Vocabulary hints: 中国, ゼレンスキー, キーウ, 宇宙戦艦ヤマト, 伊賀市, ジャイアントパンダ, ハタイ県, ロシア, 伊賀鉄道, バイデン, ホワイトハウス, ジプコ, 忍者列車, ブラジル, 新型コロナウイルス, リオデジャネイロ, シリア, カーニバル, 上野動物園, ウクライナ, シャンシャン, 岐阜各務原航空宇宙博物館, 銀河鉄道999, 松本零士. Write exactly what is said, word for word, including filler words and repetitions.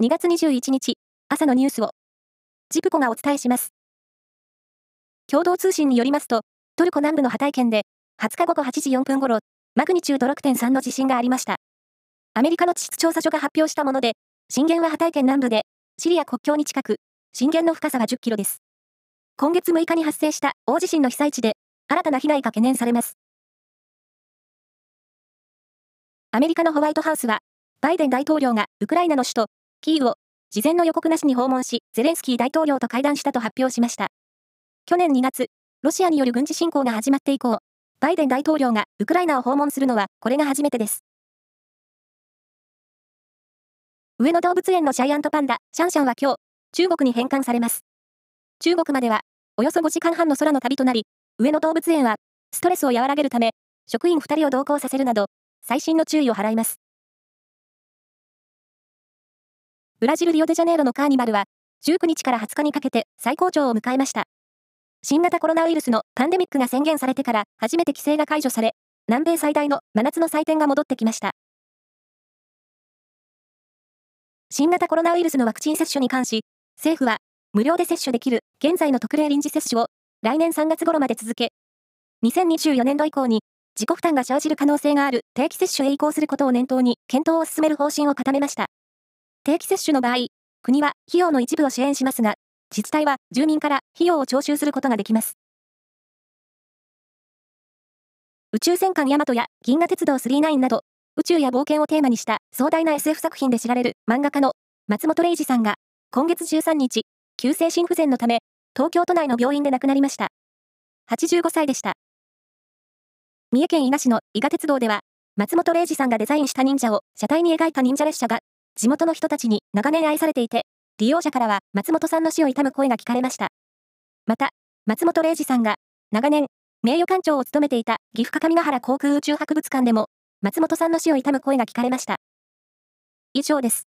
にがつにじゅういちにち、朝のニュースを、ジプコがお伝えします。共同通信によりますと、トルコ南部のハタイ県で、はつか午後はちじよんぷんごろ、マグニチュード ろくてんさん の地震がありました。アメリカの地質調査所が発表したもので、震源はハタイ県南部で、シリア国境に近く、震源の深さはじゅっキロです。今月むいかに発生した大地震の被災地で、新たな被害が懸念されます。アメリカのホワイトハウスは、バイデン大統領がウクライナの首都、キーウを、事前の予告なしに訪問し、ゼレンスキー大統領と会談したと発表しました。去年にがつ、ロシアによる軍事侵攻が始まって以降、バイデン大統領がウクライナを訪問するのはこれが初めてです。上野動物園のジャイアントパンダ、シャンシャンは今日、中国に返還されます。中国までは、およそごじかんはんの空の旅となり、上野動物園は、ストレスを和らげるため、職員ふたりを同行させるなど、細心の注意を払います。ブラジル・リオデジャネイロのカーニバルは、じゅうくにちからはつかにかけて最高潮を迎えました。新型コロナウイルスのパンデミックが宣言されてから初めて規制が解除され、南米最大の真夏の祭典が戻ってきました。新型コロナウイルスのワクチン接種に関し、政府は無料で接種できる現在の特例臨時接種を来年さんがつ頃まで続け、にせんにじゅうよねん度以降に自己負担が生じる可能性がある定期接種へ移行することを念頭に検討を進める方針を固めました。定期接種の場合、国は費用の一部を支援しますが、自治体は住民から費用を徴収することができます。宇宙戦艦ヤマトや銀河鉄道スリーナインなど、宇宙や冒険をテーマにした壮大な エスエフ 作品で知られる漫画家の松本零士さんが、今月じゅうさんにち、急性心不全のため、東京都内の病院で亡くなりました。はちじゅうごさいでした。三重県伊賀市の伊賀鉄道では、松本零士さんがデザインした忍者を車体に描いた忍者列車が、地元の人たちに長年愛されていて、利用者からは松本さんの死を悼む声が聞かれました。また、松本零士さんが長年名誉館長を務めていた岐阜各務原航空宇宙博物館でも松本さんの死を悼む声が聞かれました。以上です。